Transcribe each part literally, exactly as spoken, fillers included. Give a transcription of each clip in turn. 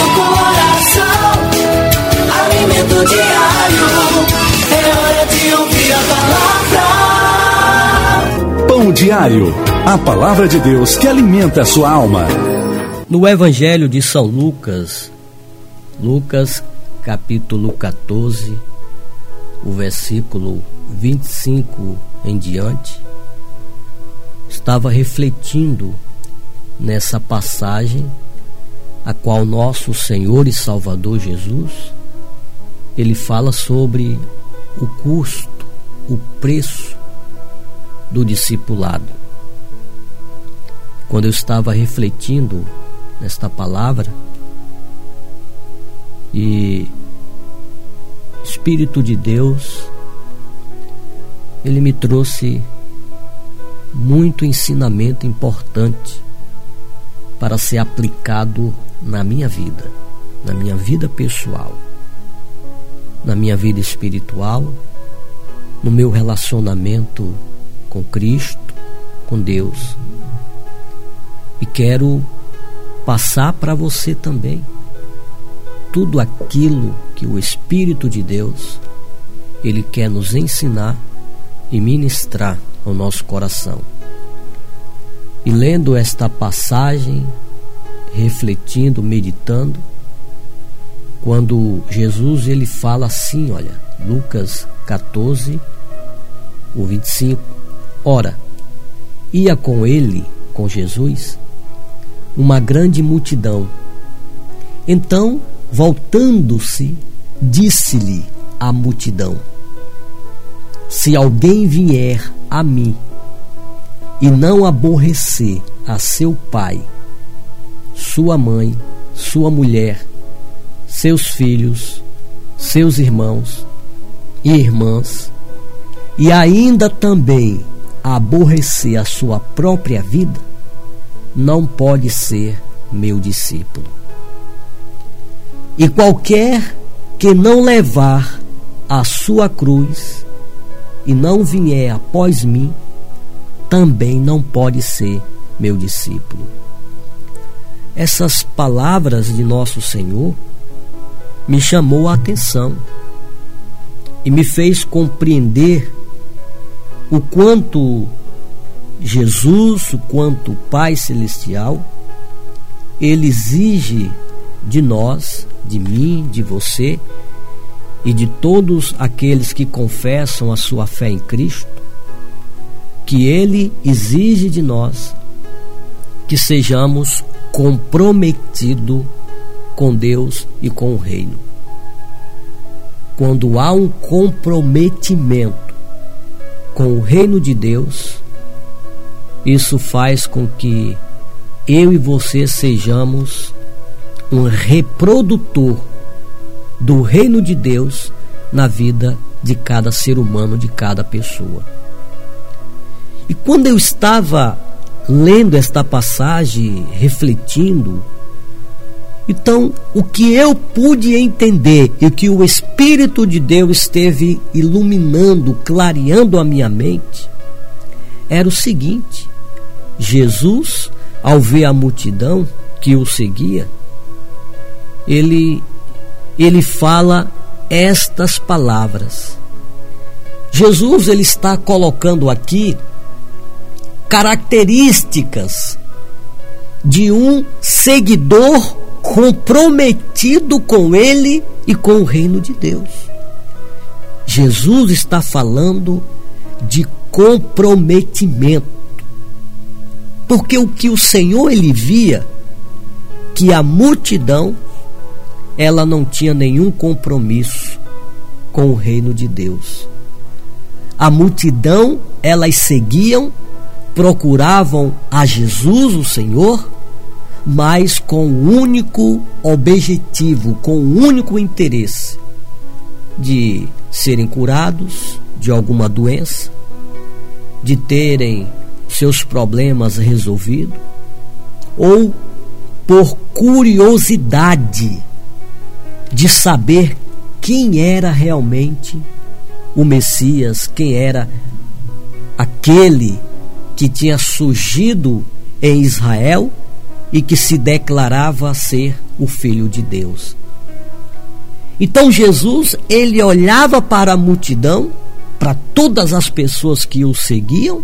nosso coração, alimento diário, é hora de ouvir a palavra. Pão diário, a palavra de Deus que alimenta a sua alma. No Evangelho de São Lucas, Lucas capítulo catorze, o versículo vinte e cinco em diante, estava refletindo nessa passagem a qual nosso Senhor e Salvador Jesus, ele fala sobre o custo, o preço do discipulado. Quando eu estava refletindo nesta palavra, e Espírito de Deus, ele me trouxe muito ensinamento importante para ser aplicado na minha vida, na minha vida pessoal, na minha vida espiritual, no meu relacionamento com Cristo, com Deus. E quero passar para você também tudo aquilo que o Espírito de Deus, ele quer nos ensinar e ministrar ao nosso coração. E lendo esta passagem, refletindo, meditando, quando Jesus ele fala assim, olha, Lucas catorze, o vinte e cinco, ora, ia com ele, com Jesus, uma grande multidão. Então, voltando-se, disse-lhe a multidão: se alguém vier a mim e não aborrecer a seu pai, sua mãe, sua mulher, seus filhos, seus irmãos e irmãs, e ainda também aborrecer a sua própria vida, não pode ser meu discípulo. E qualquer que não levar a sua cruz e não vier após mim, também não pode ser meu discípulo. Essas palavras de nosso Senhor me chamou a atenção e me fez compreender o quanto Jesus, o quanto o Pai Celestial, ele exige de nós, de mim, de você e de todos aqueles que confessam a sua fé em Cristo, que ele exige de nós que sejamos comprometidos com Deus e com o reino. Quando há um comprometimento com o reino de Deus, isso faz com que eu e você sejamos um reprodutor do reino de Deus na vida de cada ser humano, de cada pessoa. E quando eu estava lendo esta passagem, refletindo, então o que eu pude entender e que o Espírito de Deus esteve iluminando, clareando a minha mente, era o seguinte: Jesus, ao ver a multidão que o seguia, ele Ele fala estas palavras. Jesus ele está colocando aqui características de um seguidor comprometido com ele e com o reino de Deus. Jesus está falando de comprometimento, porque o que o Senhor ele via que a multidão ela não tinha nenhum compromisso com o reino de Deus. A multidão, elas seguiam, procuravam a Jesus, o Senhor, mas com o único objetivo, com o único interesse de serem curados de alguma doença, de terem seus problemas resolvidos, ou por curiosidade de saber quem era realmente o Messias, quem era aquele que tinha surgido em Israel e que se declarava ser o Filho de Deus. Então Jesus, ele olhava para a multidão, para todas as pessoas que o seguiam,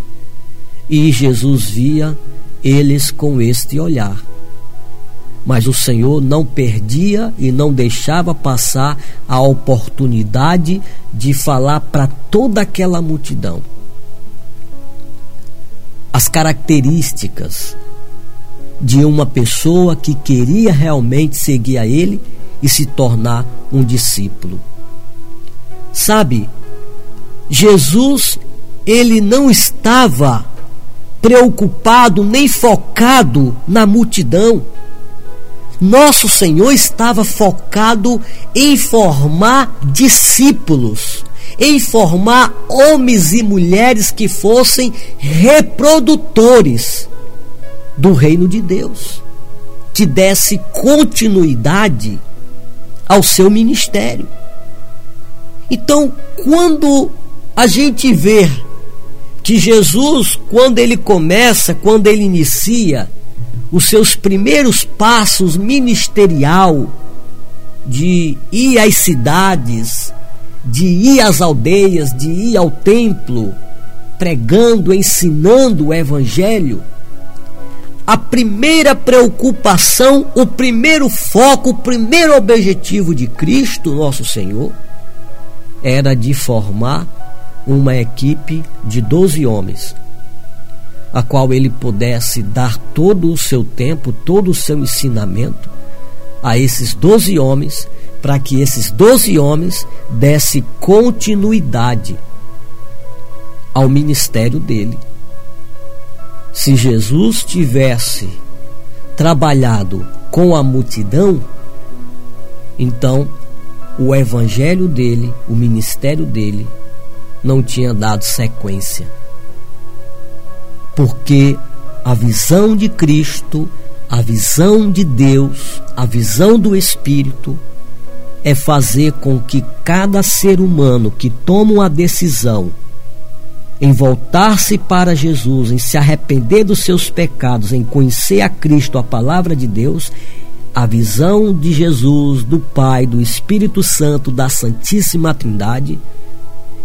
e Jesus via eles com este olhar. Mas o Senhor não perdia e não deixava passar a oportunidade de falar para toda aquela multidão. As características de uma pessoa que queria realmente seguir a Ele e se tornar um discípulo. Sabe, Jesus, ele não estava preocupado nem focado na multidão. Nosso Senhor estava focado em formar discípulos, em formar homens e mulheres que fossem reprodutores do reino de Deus, que desse continuidade ao seu ministério. Então, quando a gente vê que Jesus, quando ele começa, quando ele inicia os seus primeiros passos ministerial, de ir às cidades, de ir às aldeias, de ir ao templo, pregando, ensinando o evangelho, a primeira preocupação, o primeiro foco, o primeiro objetivo de Cristo, nosso Senhor, era de formar uma equipe de doze homens, a qual ele pudesse dar todo o seu tempo, todo o seu ensinamento a esses doze homens, para que esses doze homens dessem continuidade ao ministério dele. Se Jesus tivesse trabalhado com a multidão, então o evangelho dele, o ministério dele, não tinha dado sequência. Porque a visão de Cristo, a visão de Deus, a visão do Espírito é fazer com que cada ser humano que toma uma decisão em voltar-se para Jesus, em se arrepender dos seus pecados, em conhecer a Cristo, a palavra de Deus, a visão de Jesus, do Pai, do Espírito Santo, da Santíssima Trindade,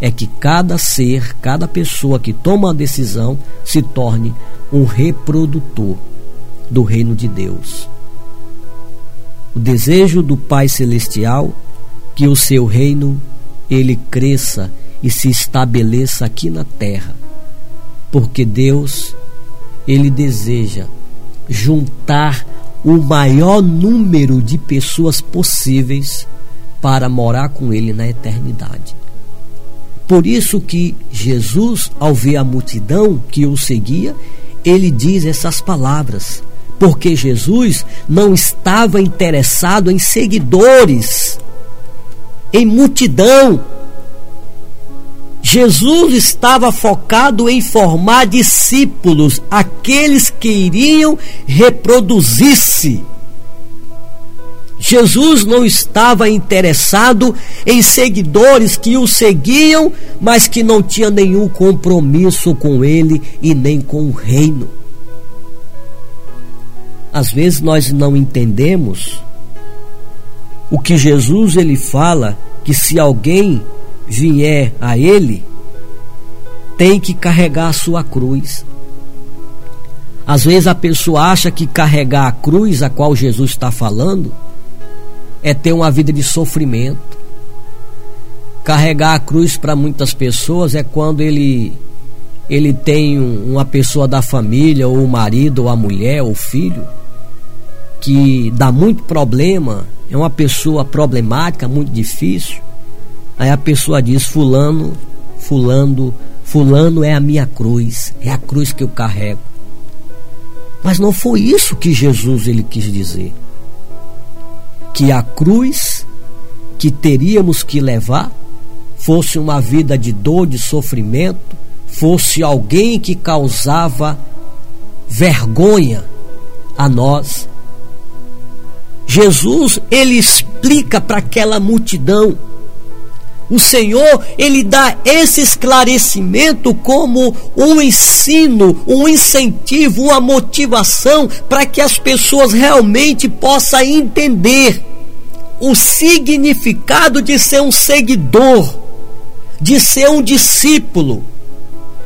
é que cada ser, cada pessoa que toma uma decisão se torne um reprodutor do reino de Deus. O desejo do Pai Celestial que o seu reino ele cresça e se estabeleça aqui na terra, porque Deus ele deseja juntar o maior número de pessoas possíveis para morar com ele na eternidade. Por isso que Jesus, ao ver a multidão que o seguia, ele diz essas palavras, porque Jesus não estava interessado em seguidores, em multidão. Jesus estava focado em formar discípulos, aqueles que iriam reproduzir-se. Jesus não estava interessado em seguidores que o seguiam, mas que não tinha nenhum compromisso com ele e nem com o reino. Às vezes nós não entendemos o que Jesus ele fala, que se alguém vier a ele, tem que carregar a sua cruz. Às vezes a pessoa acha que carregar a cruz a qual Jesus está falando é ter uma vida de sofrimento. Carregar a cruz para muitas pessoas é quando ele, ele tem uma pessoa da família, ou o marido, ou a mulher, ou o filho, que dá muito problema, é uma pessoa problemática, muito difícil. Aí a pessoa diz, fulano, fulano, fulano é a minha cruz, é a cruz que eu carrego. Mas não foi isso que Jesus ele quis dizer. Que a cruz que teríamos que levar fosse uma vida de dor, de sofrimento, fosse alguém que causava vergonha a nós. Jesus, ele explica para aquela multidão O Senhor, ele dá esse esclarecimento como um ensino, um incentivo, uma motivação para que as pessoas realmente possam entender o significado de ser um seguidor, de ser um discípulo.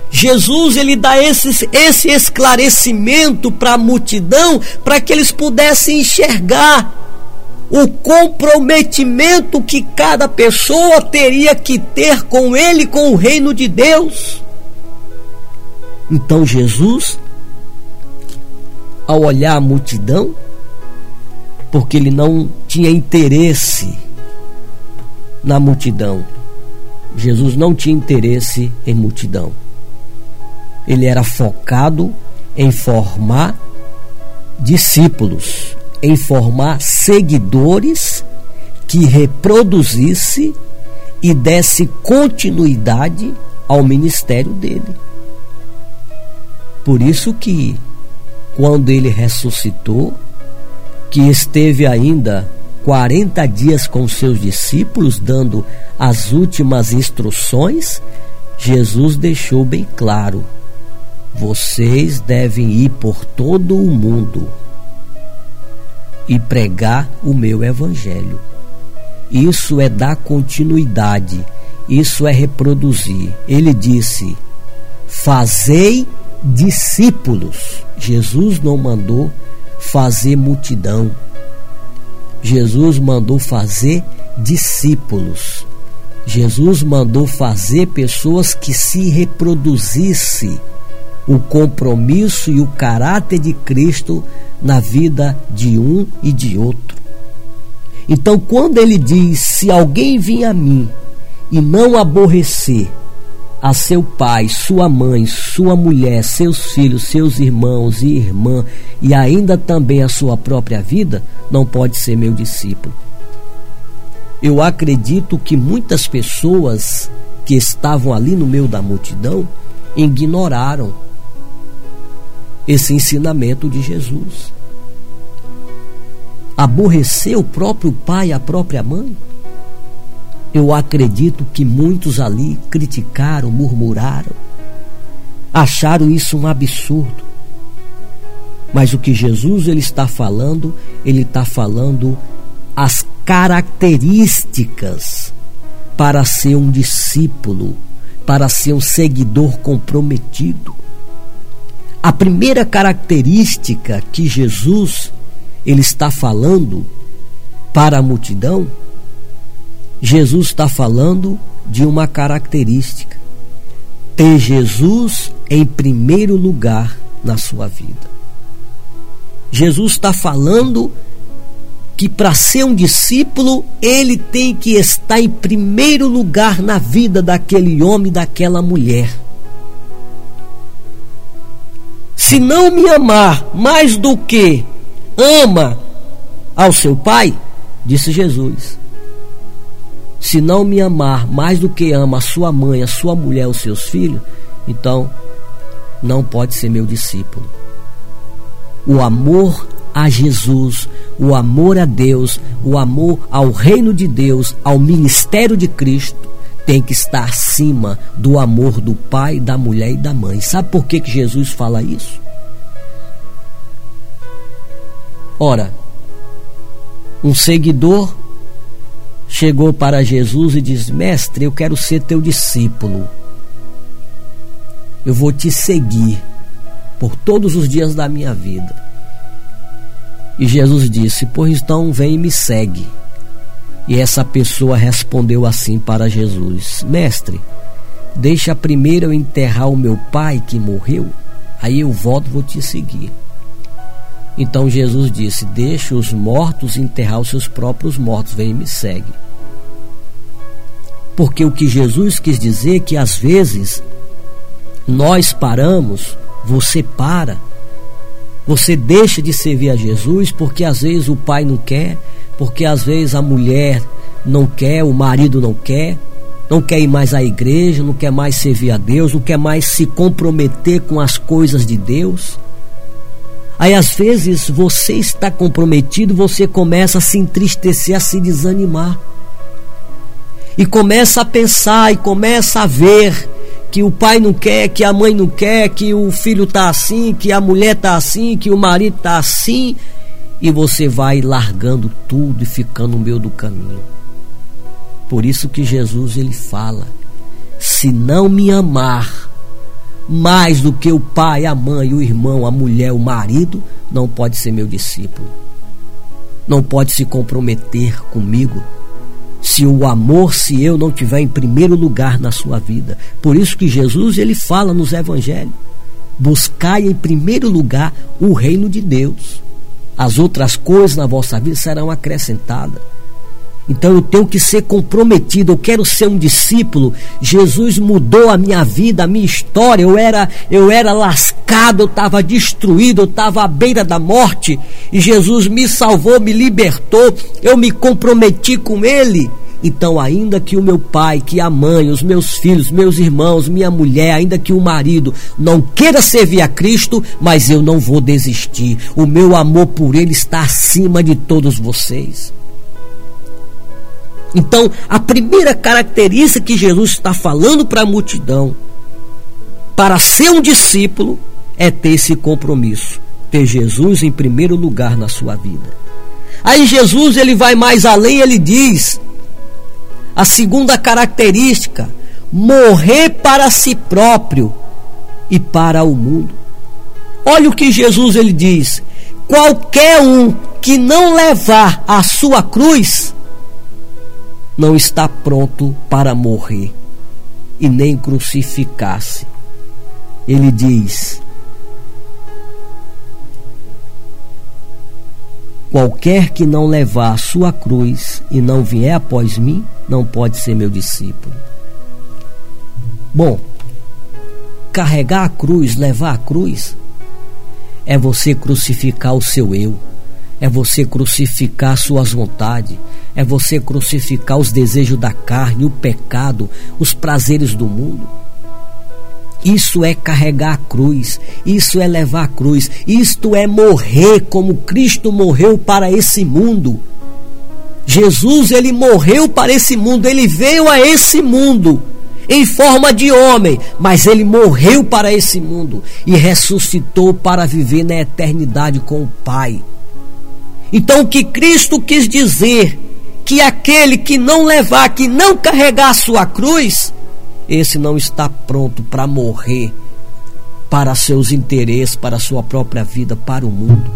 Jesus, ele dá esse, esse esclarecimento para a multidão, para que eles pudessem enxergar o comprometimento que cada pessoa teria que ter com ele, com o reino de Deus. Então Jesus, ao olhar a multidão, porque ele não tinha interesse na multidão, Jesus não tinha interesse em multidão. Ele era focado em formar discípulos, em formar seguidores que reproduzisse e desse continuidade ao ministério dele. Por isso que, quando ele ressuscitou, que esteve ainda quarenta dias com seus discípulos, dando as últimas instruções, Jesus deixou bem claro: vocês devem ir por todo o mundo e pregar o meu evangelho. Isso é dar continuidade, isso é reproduzir. Ele disse: fazei discípulos. Jesus não mandou fazer multidão, Jesus mandou fazer discípulos. Jesus mandou fazer pessoas que se reproduzissem o compromisso e o caráter de Cristo na vida de um e de outro. Então, quando ele diz: se alguém vir a mim e não aborrecer a seu pai, sua mãe, sua mulher, seus filhos, seus irmãos e irmã, e ainda também a sua própria vida, não pode ser meu discípulo. Eu acredito que muitas pessoas que estavam ali no meio da multidão ignoraram esse ensinamento de Jesus. Aborrecer o próprio pai e a própria mãe, eu acredito que muitos ali criticaram, murmuraram, acharam isso um absurdo. Mas o que Jesus ele está falando, ele está falando as características para ser um discípulo, para ser um seguidor comprometido. A primeira característica que Jesus ele está falando para a multidão, Jesus está falando de uma característica: ter Jesus em primeiro lugar na sua vida. Jesus está falando que para ser um discípulo, ele tem que estar em primeiro lugar na vida daquele homem, daquela mulher. Se não me amar mais do que ama ao seu pai, disse Jesus, se não me amar mais do que ama a sua mãe, a sua mulher, os seus filhos, então não pode ser meu discípulo. O amor a Jesus, o amor a Deus, o amor ao reino de Deus, ao ministério de Cristo, tem que estar acima do amor do pai, da mulher e da mãe. Sabe por que que Jesus fala isso? Ora, um seguidor chegou para Jesus e disse: mestre, eu quero ser teu discípulo, eu vou te seguir por todos os dias da minha vida. E Jesus disse: pois então vem e me segue. E essa pessoa respondeu assim para Jesus: mestre, deixa primeiro eu enterrar o meu pai que morreu, aí eu volto e vou te seguir. Então Jesus disse: deixa os mortos enterrar os seus próprios mortos, vem e me segue. Porque o que Jesus quis dizer é que às vezes nós paramos, você para, você deixa de servir a Jesus porque às vezes o pai não quer, porque às vezes a mulher não quer, o marido não quer, não quer ir mais à igreja, não quer mais servir a Deus, não quer mais se comprometer com as coisas de Deus. Aí às vezes você está comprometido, você começa a se entristecer, a se desanimar. e começa a pensar e começa a ver que o pai não quer, que a mãe não quer, que o filho tá assim, que a mulher tá assim, que o marido tá assim, e você vai largando tudo e ficando no meio do caminho. Por isso que Jesus, ele fala: se não me amar mais do que o pai, a mãe, o irmão, a mulher, o marido, não pode ser meu discípulo, não pode se comprometer comigo. Se o amor, se eu não tiver em primeiro lugar na sua vida. Por isso que Jesus, ele fala nos evangelhos: buscai em primeiro lugar o reino de Deus, as outras coisas na vossa vida serão acrescentadas. Então eu tenho que ser comprometido, eu quero ser um discípulo. Jesus mudou a minha vida, a minha história. Eu era, eu era lascado, eu estava destruído, eu estava à beira da morte, e Jesus me salvou, me libertou, eu me comprometi com ele. Então, ainda que o meu pai, que a mãe, os meus filhos, meus irmãos, minha mulher, ainda que o marido não queira servir a Cristo, mas eu não vou desistir. O meu amor por ele está acima de todos vocês. Então, a primeira característica que Jesus está falando para a multidão, para ser um discípulo, é ter esse compromisso, ter Jesus em primeiro lugar na sua vida. Aí Jesus, ele vai mais além, ele diz, a segunda característica, morrer para si próprio e para o mundo. Olha o que Jesus, ele diz: qualquer um que não levar a sua cruz não está pronto para morrer e nem crucificar-se. Ele diz: qualquer que não levar a sua cruz e não vier após mim, não pode ser meu discípulo. Bom, carregar a cruz, levar a cruz, é você crucificar o seu eu, é você crucificar suas vontades, é você crucificar os desejos da carne, o pecado, os prazeres do mundo. Isso é carregar a cruz, isso é levar a cruz, isto é morrer como Cristo morreu para esse mundo. Jesus, ele morreu para esse mundo, ele veio a esse mundo em forma de homem, mas ele morreu para esse mundo e ressuscitou para viver na eternidade com o Pai. Então, o que Cristo quis dizer, que aquele que não levar, que não carregar a sua cruz, esse não está pronto para morrer para seus interesses, para sua própria vida, para o mundo.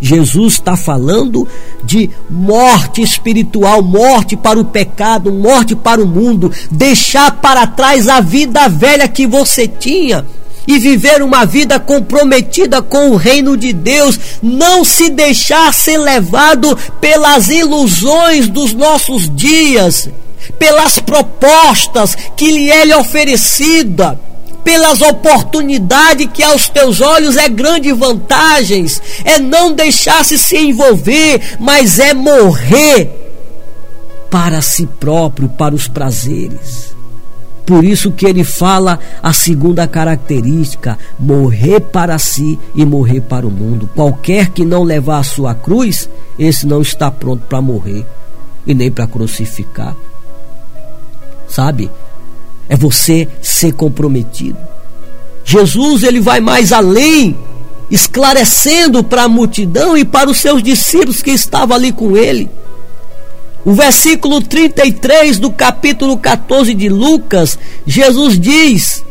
Jesus está falando de morte espiritual, morte para o pecado, morte para o mundo, deixar para trás a vida velha que você tinha e viver uma vida comprometida com o reino de Deus, não se deixar ser levado pelas ilusões dos nossos dias, pelas propostas que lhe é oferecida, pelas oportunidades que aos teus olhos é grande vantagens. É não deixar-se se envolver, mas é morrer para si próprio, para os prazeres. Por isso que ele fala a segunda característica: morrer para si e morrer para o mundo. Qualquer que não levar a sua cruz, esse não está pronto para morrer e nem para crucificar. Sabe? É você ser comprometido. Jesus, ele vai mais além, esclarecendo para a multidão e para os seus discípulos que estavam ali com ele. O versículo trinta e três do capítulo catorze de Lucas, Jesus diz: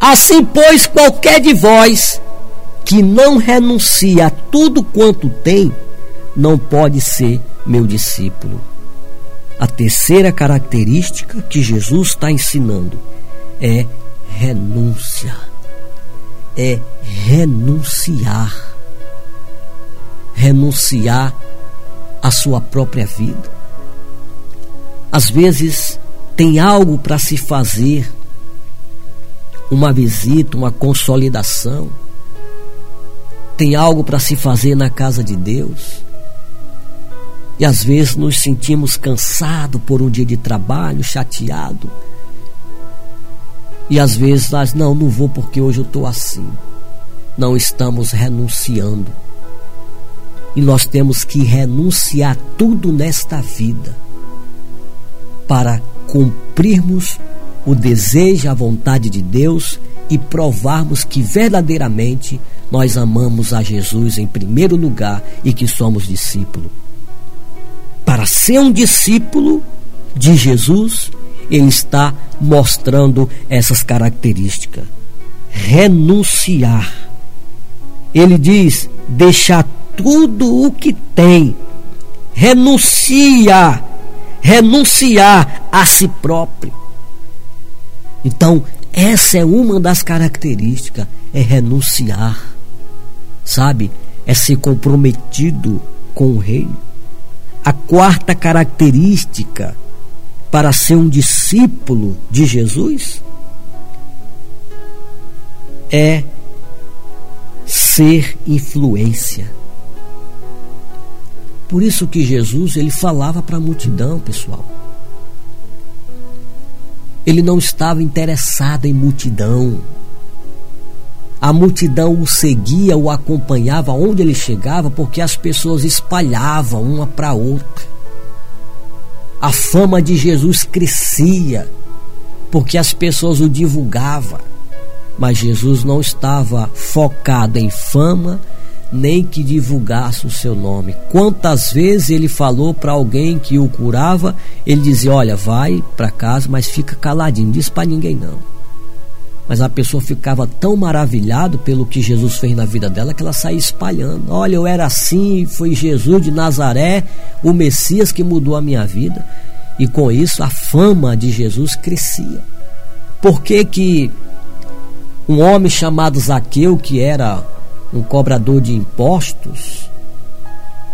assim, pois, qualquer de vós que não renuncie a tudo quanto tem, não pode ser meu discípulo. A terceira característica que Jesus está ensinando é renúncia, é renunciar, renunciar a sua própria vida. Às vezes tem algo para se fazer, uma visita, uma consolidação, tem algo para se fazer na casa de Deus, e às vezes nos sentimos cansados por um dia de trabalho, chateado, e às vezes nós, não, não vou porque hoje eu estou assim. Não estamos renunciando. E nós temos que renunciar tudo nesta vida. para cumprirmos o desejo, a vontade de Deus e provarmos que verdadeiramente nós amamos a Jesus em primeiro lugar e que somos discípulos. Para ser um discípulo de Jesus, ele está mostrando essas características. Renunciar. Ele diz, deixar tudo o que tem. Renuncia. Renunciar a si próprio. Então, essa é uma das características, é renunciar. Sabe? É ser comprometido com o reino. A quarta característica para ser um discípulo de Jesus é ser influência. Por isso que Jesus, ele falava para a multidão, pessoal. Ele não estava interessado em multidão. A multidão o seguia, o acompanhava onde ele chegava, porque as pessoas espalhavam uma para a outra. A fama de Jesus crescia, porque as pessoas o divulgavam. Mas Jesus não estava focado em fama, nem que divulgasse o seu nome. Quantas vezes ele falou para alguém que o curava, ele dizia, olha, vai para casa, mas fica caladinho, não diz para ninguém não. Mas a pessoa ficava tão maravilhada pelo que Jesus fez na vida dela, que ela saía espalhando, olha, eu era assim, foi Jesus de Nazaré, o Messias que mudou a minha vida. E com isso a fama de Jesus crescia. Por que que um homem chamado Zaqueu, que era um cobrador de impostos,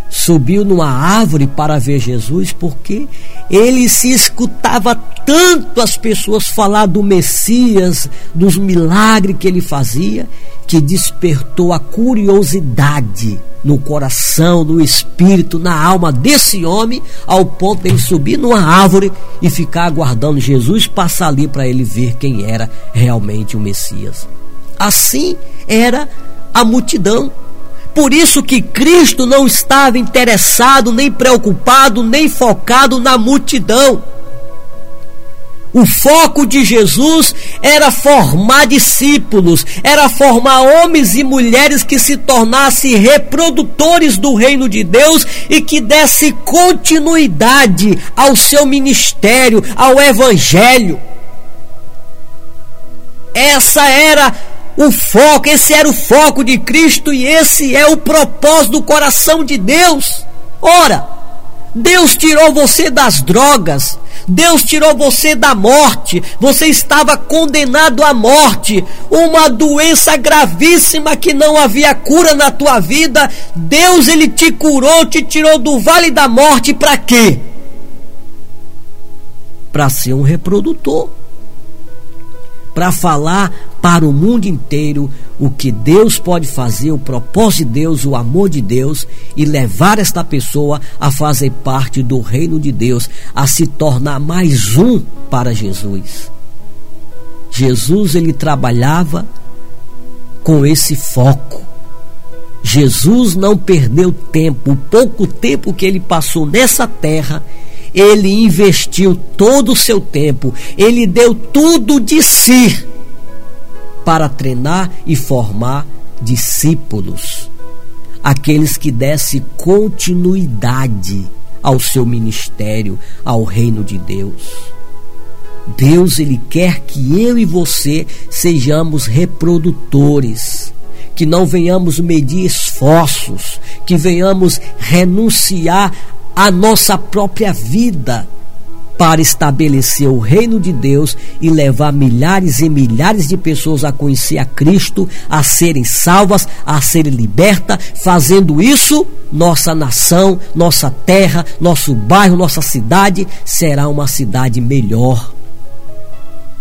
subiu numa árvore para ver Jesus, porque ele se escutava tanto as pessoas falar do Messias, dos milagres que ele fazia, que despertou a curiosidade no coração, no espírito, na alma desse homem, ao ponto de ele subir numa árvore e ficar aguardando Jesus passar ali para ele ver quem era realmente o Messias. Assim era a multidão. Por isso que Cristo não estava interessado, nem preocupado, nem focado na multidão. O foco de Jesus era formar discípulos, era formar homens e mulheres que se tornassem reprodutores do reino de Deus e que dessem continuidade ao seu ministério, ao evangelho. Essa era o foco, esse era o foco de Cristo e esse é o propósito do coração de Deus. Ora, Deus tirou você das drogas, Deus tirou você da morte, você estava condenado à morte, uma doença gravíssima que não havia cura na tua vida. Deus, ele te curou, te tirou do vale da morte para quê? Para ser um reprodutor, para falar para o mundo inteiro o que Deus pode fazer, o propósito de Deus, o amor de Deus, e levar esta pessoa a fazer parte do reino de Deus, a se tornar mais um para Jesus. Jesus, ele trabalhava com esse foco. Jesus não perdeu tempo. O pouco tempo que ele passou nessa terra, ele investiu todo o seu tempo, ele deu tudo de si para treinar e formar discípulos, aqueles que dessem continuidade ao seu ministério, ao reino de Deus. Deus, ele quer que eu e você sejamos reprodutores, que não venhamos medir esforços, que venhamos renunciar a nossa própria vida para estabelecer o reino de Deus e levar milhares e milhares de pessoas a conhecer a Cristo, a serem salvas, a serem libertas. Fazendo isso, nossa nação, nossa terra, nosso bairro, nossa cidade será uma cidade melhor.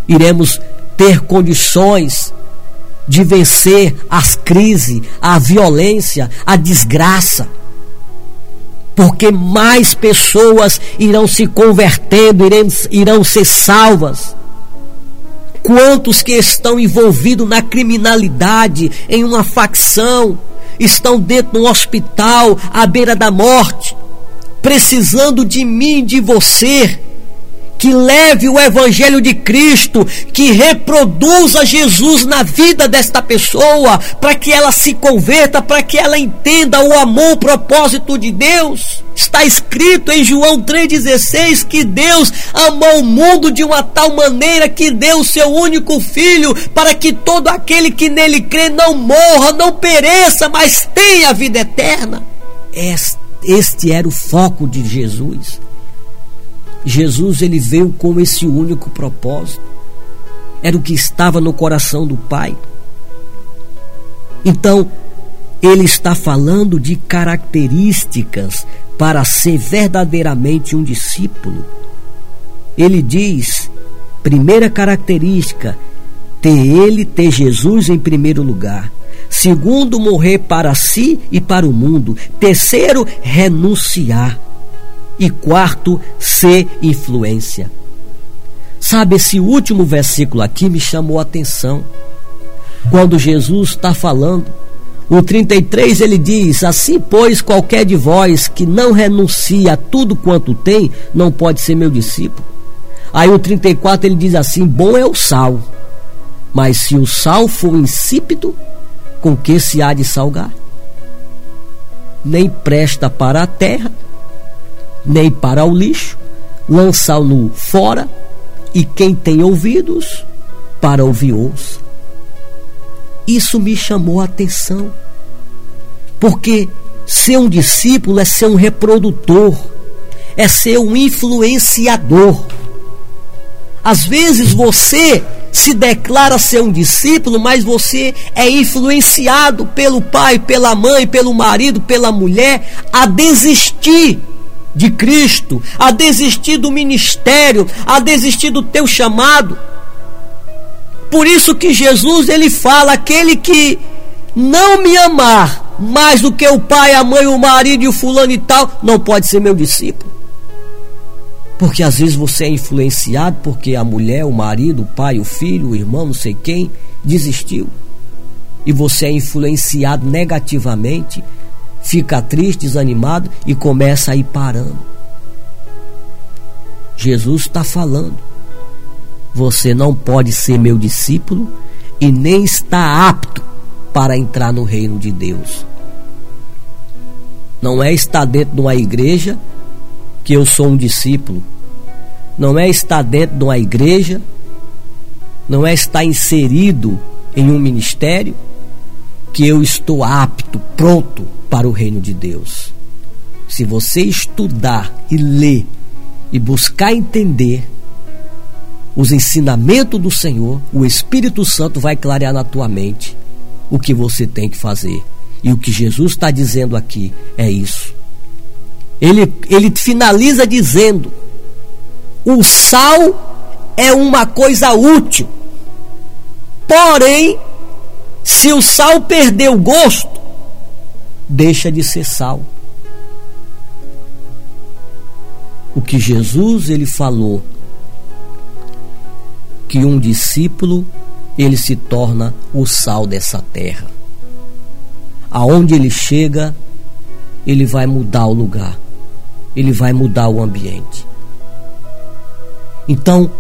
Iremos ter condições de vencer as crises, a violência, a desgraça, porque mais pessoas irão se convertendo, irão, irão ser salvas. Quantos que estão envolvidos na criminalidade, em uma facção, estão dentro de um hospital, à beira da morte, precisando de mim, de você, que leve o evangelho de Cristo, que reproduza Jesus na vida desta pessoa, para que ela se converta, para que ela entenda o amor, o propósito de Deus. Está escrito em João três dezesseis que Deus amou o mundo de uma tal maneira que deu o seu único filho, para que todo aquele que nele crê não morra, não pereça, mas tenha a vida eterna. Este era o foco de Jesus. Jesus, ele veio com esse único propósito. Era o que estava no coração do Pai. Então, ele está falando de características para ser verdadeiramente um discípulo. Ele diz, primeira característica, ter ele, ter Jesus em primeiro lugar. Segundo, morrer para si e para o mundo. Terceiro, renunciar. E quarto, ser influência. Sabe, esse último versículo aqui me chamou a atenção. Quando Jesus está falando, o trinta e três, ele diz, assim, pois, qualquer de vós que não renuncia a tudo quanto tem, não pode ser meu discípulo. Aí o trinta e quatro, ele diz assim, bom é o sal, mas se o sal for insípido, com que se há de salgar? Nem presta para a terra, nem para o lixo, lançá-lo fora, e quem tem ouvidos, para ouvir ouça. Isso me chamou a atenção, porque ser um discípulo é ser um reprodutor, é ser um influenciador. Às vezes você se declara ser um discípulo, mas você é influenciado pelo pai, pela mãe, pelo marido, pela mulher, a desistir de Cristo, a desistir do ministério, a desistir do teu chamado. Por isso que Jesus, ele fala, aquele que não me amar mais do que o pai, a mãe, o marido e o fulano e tal, não pode ser meu discípulo. Porque às vezes você é influenciado porque a mulher, o marido, o pai, o filho, o irmão, não sei quem, desistiu. E você é influenciado negativamente, fica triste, desanimado e começa a ir parando. Jesus está falando, você não pode ser meu discípulo e nem está apto para entrar no reino de Deus. Não é estar dentro de uma igreja que eu sou um discípulo. Não é estar dentro de uma igreja, não é estar inserido em um ministério, que eu estou apto, pronto para o reino de Deus. Se você estudar e ler e buscar entender os ensinamentos do Senhor, o Espírito Santo vai clarear na tua mente o que você tem que fazer. E o que Jesus está dizendo aqui é isso. Ele, ele finaliza dizendo, o sal é uma coisa útil, porém, se o sal perder o gosto, deixa de ser sal. O que Jesus, ele falou, que um discípulo, ele se torna o sal dessa terra. Aonde ele chega, ele vai mudar o lugar, ele vai mudar o ambiente. Então,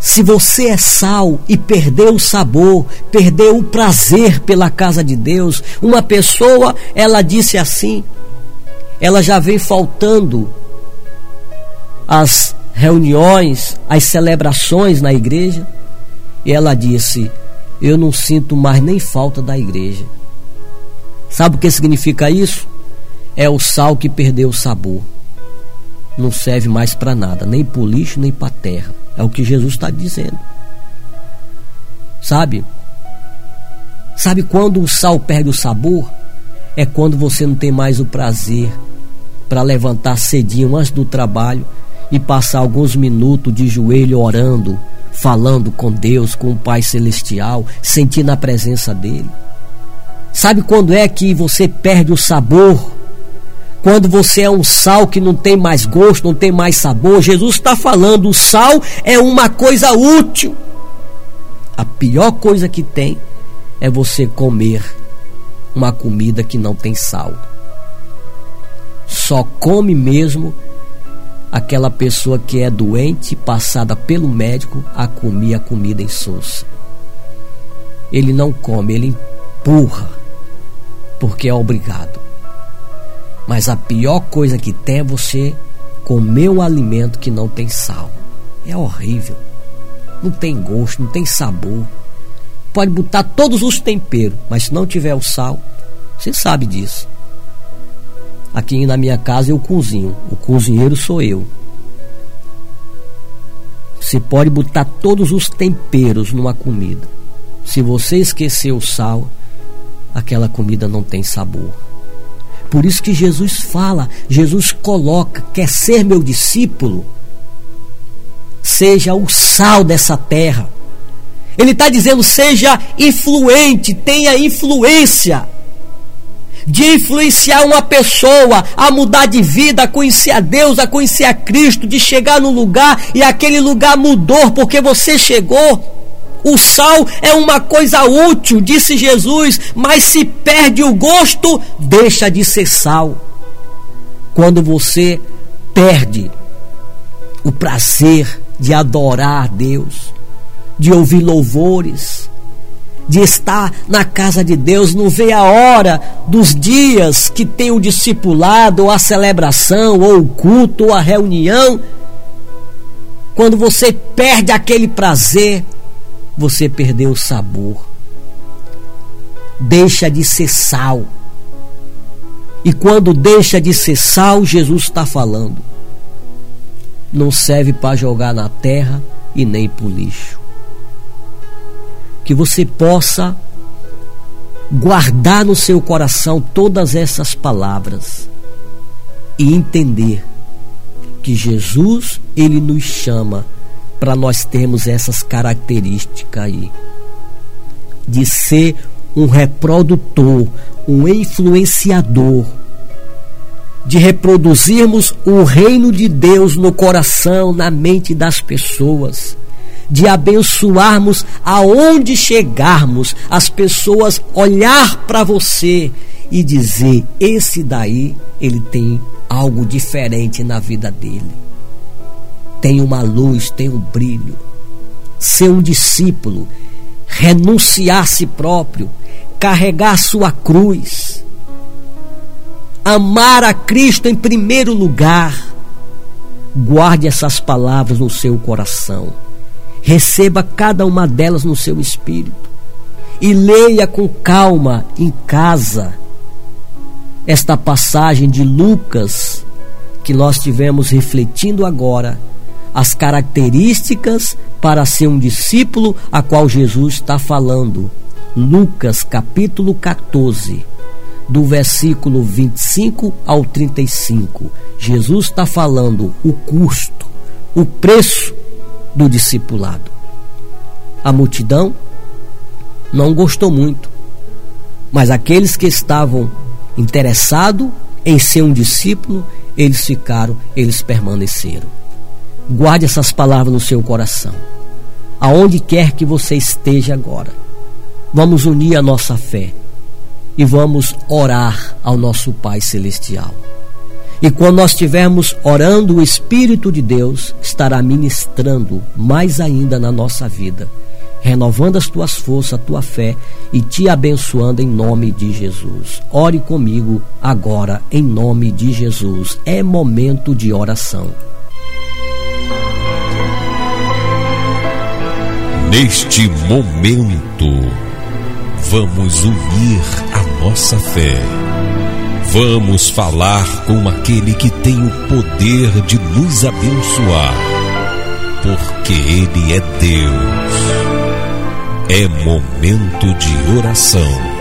se você é sal e perdeu o sabor, perdeu o prazer pela casa de Deus, uma pessoa, ela disse assim, ela já vem faltando às reuniões, às celebrações na igreja, e ela disse, eu não sinto mais nem falta da igreja. Sabe o que significa isso? É o sal que perdeu o sabor. Não serve mais para nada, nem para o lixo, nem para a terra. É o que Jesus está dizendo. Sabe? Sabe quando o sal perde o sabor? É quando você não tem mais o prazer para levantar cedinho antes do trabalho e passar alguns minutos de joelho orando, falando com Deus, com o Pai Celestial, sentindo a presença dele. Sabe quando é que você perde o sabor? Quando você é um sal que não tem mais gosto, não tem mais sabor. Jesus está falando, o sal é uma coisa útil. A pior coisa que tem é você comer uma comida que não tem sal. Só come mesmo aquela pessoa que é doente, passada pelo médico, a comer a comida insossa. Ele não come, ele empurra, porque é obrigado. Mas a pior coisa que tem é você comer um alimento que não tem sal. É horrível. Não tem gosto, não tem sabor. Pode botar todos os temperos, mas se não tiver o sal, você sabe disso. Aqui na minha casa eu cozinho. O cozinheiro sou eu. Você pode botar todos os temperos numa comida. Se você esquecer o sal, aquela comida não tem sabor. Por isso que Jesus fala, Jesus coloca, quer ser meu discípulo? Seja o sal dessa terra. Ele está dizendo, seja influente, tenha influência. De influenciar uma pessoa a mudar de vida, a conhecer a Deus, a conhecer a Cristo, de chegar num lugar e aquele lugar mudou porque você chegou. O sal é uma coisa útil, disse Jesus, mas se perde o gosto, deixa de ser sal. Quando você perde o prazer de adorar a Deus, de ouvir louvores, de estar na casa de Deus, não vê a hora dos dias que tem o discipulado, ou a celebração, ou o culto, ou a reunião. Quando você perde aquele prazer, você perdeu o sabor. Deixa de ser sal. E quando deixa de ser sal, Jesus está falando, não serve para jogar na terra e nem para o lixo. Que você possa guardar no seu coração todas essas palavras e entender que Jesus, ele nos chama para nós termos essas características aí, de ser um reprodutor, um influenciador, de reproduzirmos o reino de Deus no coração, na mente das pessoas, de abençoarmos aonde chegarmos, as pessoas olhar para você e dizer, esse daí, ele tem algo diferente na vida dele, tem uma luz, tem um brilho. Ser um discípulo, renunciar a si próprio, carregar a sua cruz, amar a Cristo em primeiro lugar. Guarde essas palavras no seu coração, receba cada uma delas no seu espírito e leia com calma em casa esta passagem de Lucas que nós tivemos refletindo agora, as características para ser um discípulo a qual Jesus está falando. Lucas capítulo catorze, do versículo vinte e cinco ao trinta e cinco. Jesus está falando o custo, o preço do discipulado. A multidão não gostou muito, mas aqueles que estavam interessados em ser um discípulo, eles ficaram, eles permaneceram. Guarde essas palavras no seu coração, aonde quer que você esteja agora. Vamos unir a nossa fé e vamos orar ao nosso Pai Celestial. E quando nós estivermos orando, o Espírito de Deus estará ministrando mais ainda na nossa vida, renovando as tuas forças, a tua fé e te abençoando em nome de Jesus. Ore comigo agora em nome de Jesus. É momento de oração. Neste momento, vamos unir a nossa fé. Vamos falar com aquele que tem o poder de nos abençoar, porque Ele é Deus. É momento de oração.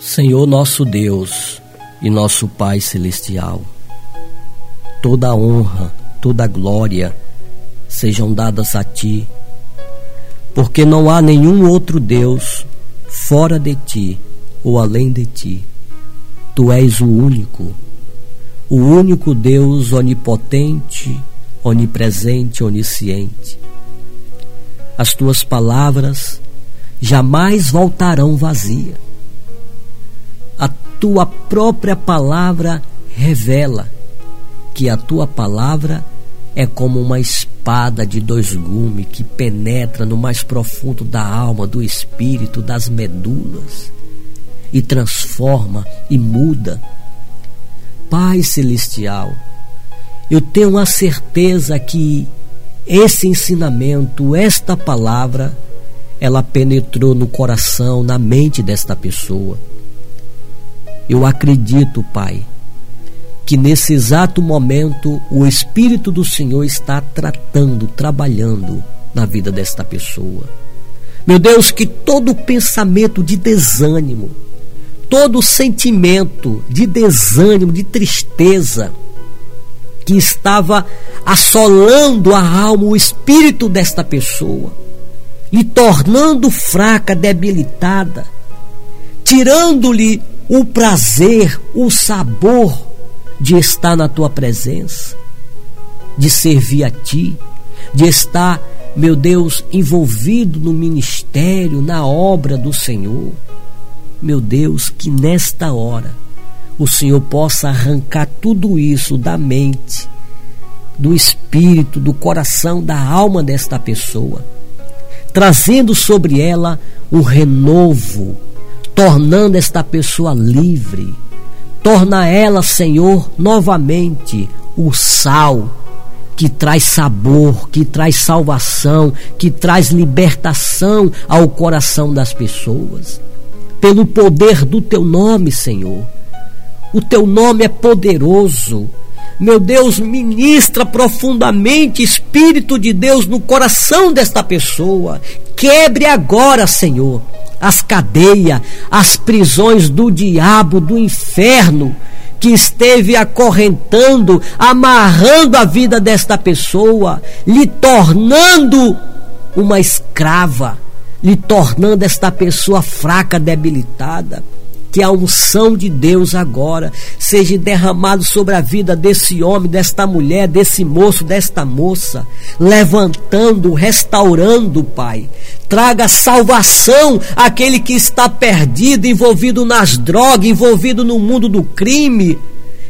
Senhor nosso Deus e nosso Pai Celestial, toda a honra, toda a glória sejam dadas a Ti, porque não há nenhum outro Deus fora de ti ou além de ti. Tu és o único, o único Deus onipotente, onipresente, onisciente. As tuas palavras jamais voltarão vazia. A tua própria palavra revela que a tua palavra é como uma espada de dois gumes que penetra no mais profundo da alma, do espírito, das medulas e transforma e muda. Pai Celestial, eu tenho a certeza que esse ensinamento, esta palavra, ela penetrou no coração, na mente desta pessoa. Eu acredito, Pai, que nesse exato momento o Espírito do Senhor está tratando, trabalhando na vida desta pessoa. Meu Deus, que todo pensamento de desânimo, todo sentimento de desânimo, de tristeza, que estava assolando a alma, o espírito desta pessoa, lhe tornando fraca, debilitada, tirando-lhe o prazer, o sabor de estar na tua presença, de servir a ti, de estar, meu Deus, envolvido no ministério, na obra do Senhor. Meu Deus, que nesta hora o Senhor possa arrancar tudo isso da mente, do espírito, do coração, da alma desta pessoa, trazendo sobre ela um renovo, tornando esta pessoa livre. Torna ela, Senhor, novamente o sal que traz sabor, que traz salvação, que traz libertação ao coração das pessoas. Pelo poder do teu nome, Senhor. O teu nome é poderoso. Meu Deus, ministra profundamente, Espírito de Deus, no coração desta pessoa. Quebre agora, Senhor, as cadeias, as prisões do diabo, do inferno, que esteve acorrentando, amarrando a vida desta pessoa, lhe tornando uma escrava, lhe tornando esta pessoa fraca, debilitada. Que a unção de Deus agora seja derramada sobre a vida desse homem, desta mulher, desse moço, desta moça, levantando, restaurando, Pai. Traga salvação àquele que está perdido, envolvido nas drogas, envolvido no mundo do crime,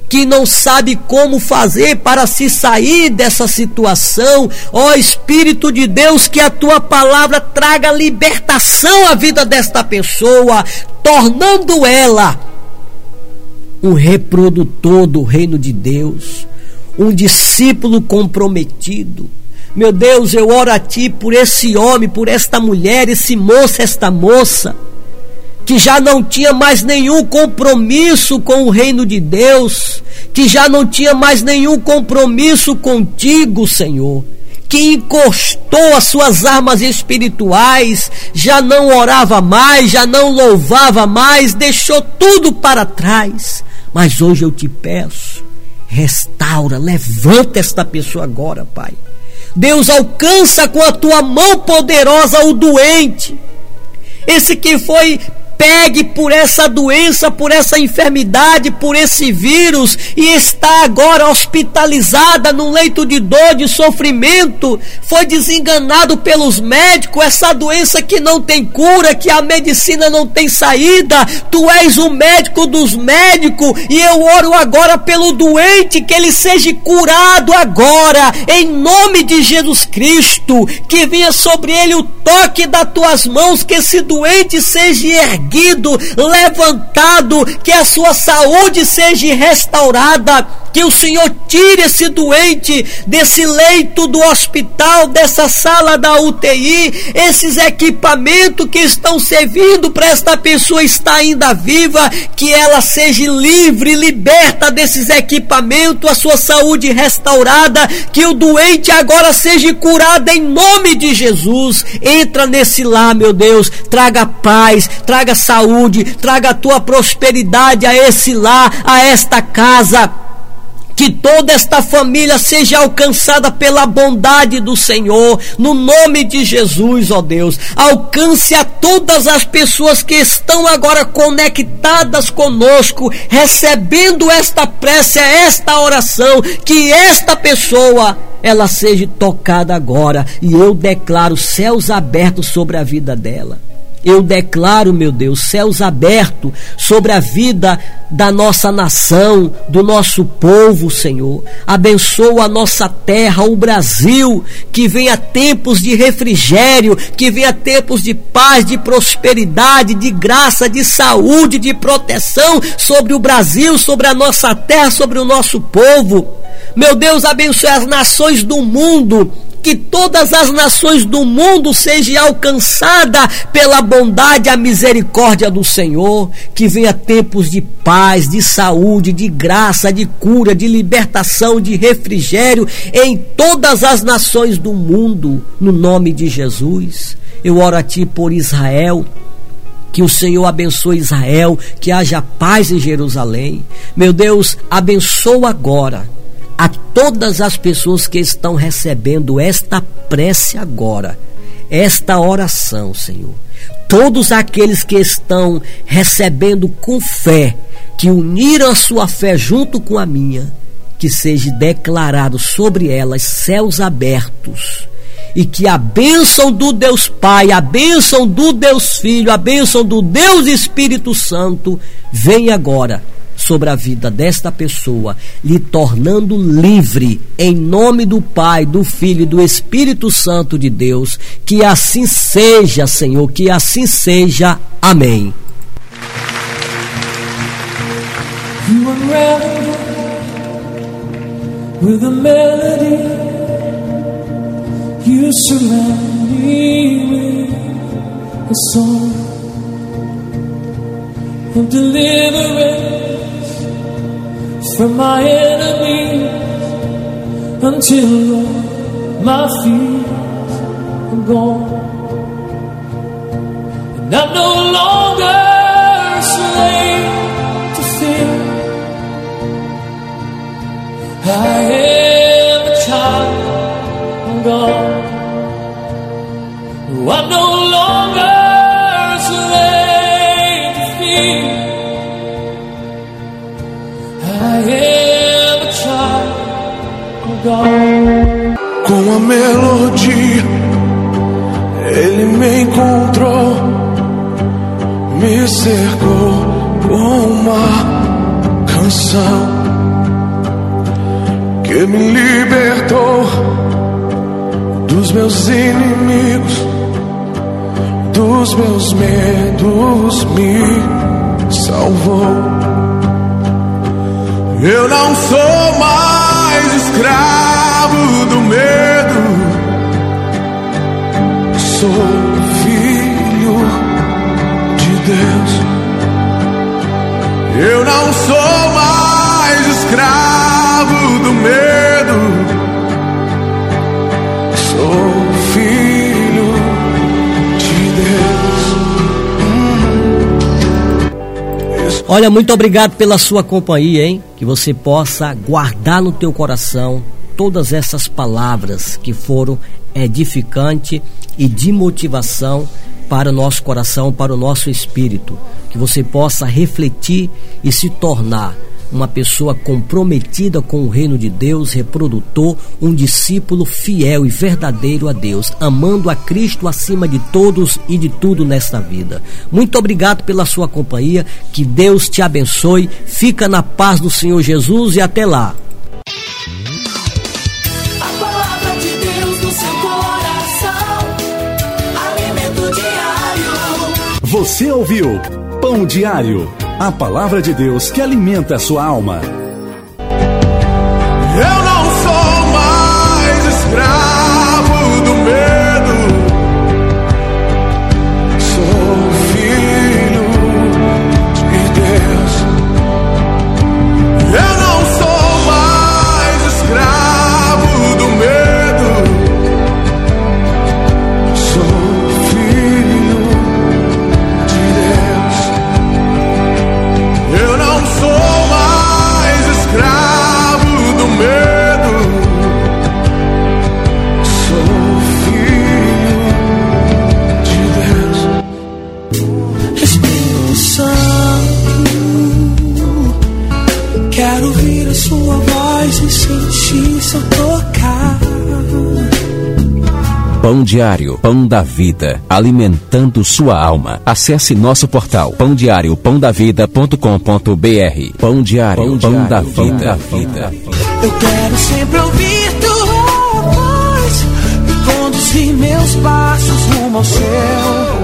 que não sabe como fazer para se sair dessa situação. Ó Espírito de Deus, que a tua palavra traga libertação à vida desta pessoa, tornando ela um reprodutor do reino de Deus, um discípulo comprometido. Meu Deus, eu oro a ti por esse homem, por esta mulher, esse moço, esta moça, que já não tinha mais nenhum compromisso com o reino de Deus, que já não tinha mais nenhum compromisso contigo, Senhor, que encostou as suas armas espirituais, já não orava mais, já não louvava mais, deixou tudo para trás. Mas hoje eu te peço, restaura, levanta esta pessoa agora, Pai. Deus, alcança com a tua mão poderosa o doente, esse que foi... pegue por essa doença, por essa enfermidade, por esse vírus e está agora hospitalizada num leito de dor, de sofrimento, foi desenganado pelos médicos, essa doença que não tem cura, que a medicina não tem saída. Tu és o médico dos médicos e eu oro agora pelo doente, que ele seja curado agora, em nome de Jesus Cristo, que venha sobre ele o toque das tuas mãos, que esse doente seja erguido, levantado, que a sua saúde seja restaurada, que o Senhor tire esse doente desse leito do hospital, dessa sala da U T I, esses equipamentos que estão servindo para esta pessoa estar ainda viva, que ela seja livre, liberta desses equipamentos, a sua saúde restaurada, que o doente agora seja curado em nome de Jesus. Entra nesse lar, meu Deus, traga paz, traga saúde, traga a tua prosperidade a esse lar, a esta casa. que toda esta família seja alcançada pela bondade do Senhor, no nome de Jesus, ó Deus. Alcance a todas as pessoas que estão agora conectadas conosco, recebendo esta prece, esta oração, que esta pessoa, ela seja tocada agora, e eu declaro céus abertos sobre a vida dela. Eu declaro, meu Deus, céus abertos sobre a vida da nossa nação, do nosso povo, Senhor. Abençoa a nossa terra, o Brasil, que venha tempos de refrigério, que venha tempos de paz, de prosperidade, de graça, de saúde, de proteção sobre o Brasil, sobre a nossa terra, sobre o nosso povo. Meu Deus, abençoe as nações do mundo, que todas as nações do mundo sejam alcançadas pela bondade e a misericórdia do Senhor, que venha tempos de paz, de saúde, de graça, de cura, de libertação, de refrigério em todas as nações do mundo, no nome de Jesus. Eu oro a Ti por Israel, que o Senhor abençoe Israel, que haja paz em Jerusalém. Meu Deus, abençoa agora a todas as pessoas que estão recebendo esta prece agora, esta oração, Senhor. Todos aqueles que estão recebendo com fé, que uniram a sua fé junto com a minha, que seja declarado sobre elas céus abertos, e que a bênção do Deus Pai, a bênção do Deus Filho, a bênção do Deus Espírito Santo venha agora sobre a vida desta pessoa, lhe tornando livre, em nome do Pai, do Filho e do Espírito Santo de Deus. Que assim seja, Senhor, que assim seja. Amém. You are round with a melody. You surround me with a song of deliverance from my enemies, until all my fears are gone, and I'm no longer slave to fear. I am a child of God. No, I'm no longer slave to fear. Com a melodia ele me encontrou, me cercou com uma canção que me libertou dos meus inimigos, dos meus medos, me salvou. Eu não sou mais escravo do medo, sou filho de Deus. Eu não sou mais escravo do medo, sou filho de Deus. Olha, muito obrigado pela sua companhia, hein? Que você possa guardar no teu coração todas essas palavras que foram edificantes e de motivação para o nosso coração, para o nosso espírito. Que você possa refletir e se tornar uma pessoa comprometida com o reino de Deus, reprodutor, um discípulo fiel e verdadeiro a Deus, amando a Cristo acima de todos e de tudo nesta vida. Muito obrigado pela sua companhia, que Deus te abençoe, fica na paz do Senhor Jesus e até lá. Você ouviu Pão Diário, a palavra de Deus que alimenta a sua alma. Eu não sou mais escravo do medo, sou filho de Deus. Eu não sou mais escravo do medo, sou sou mais escravo do Pão Diário, Pão da Vida, alimentando sua alma. Acesse nosso portal pão diário pão da vida ponto com ponto b r. Pão Diário, Pão, Pão, Diário, da, Pão vida, da Vida. Eu quero sempre ouvir tua voz e conduzir meus passos rumo ao céu.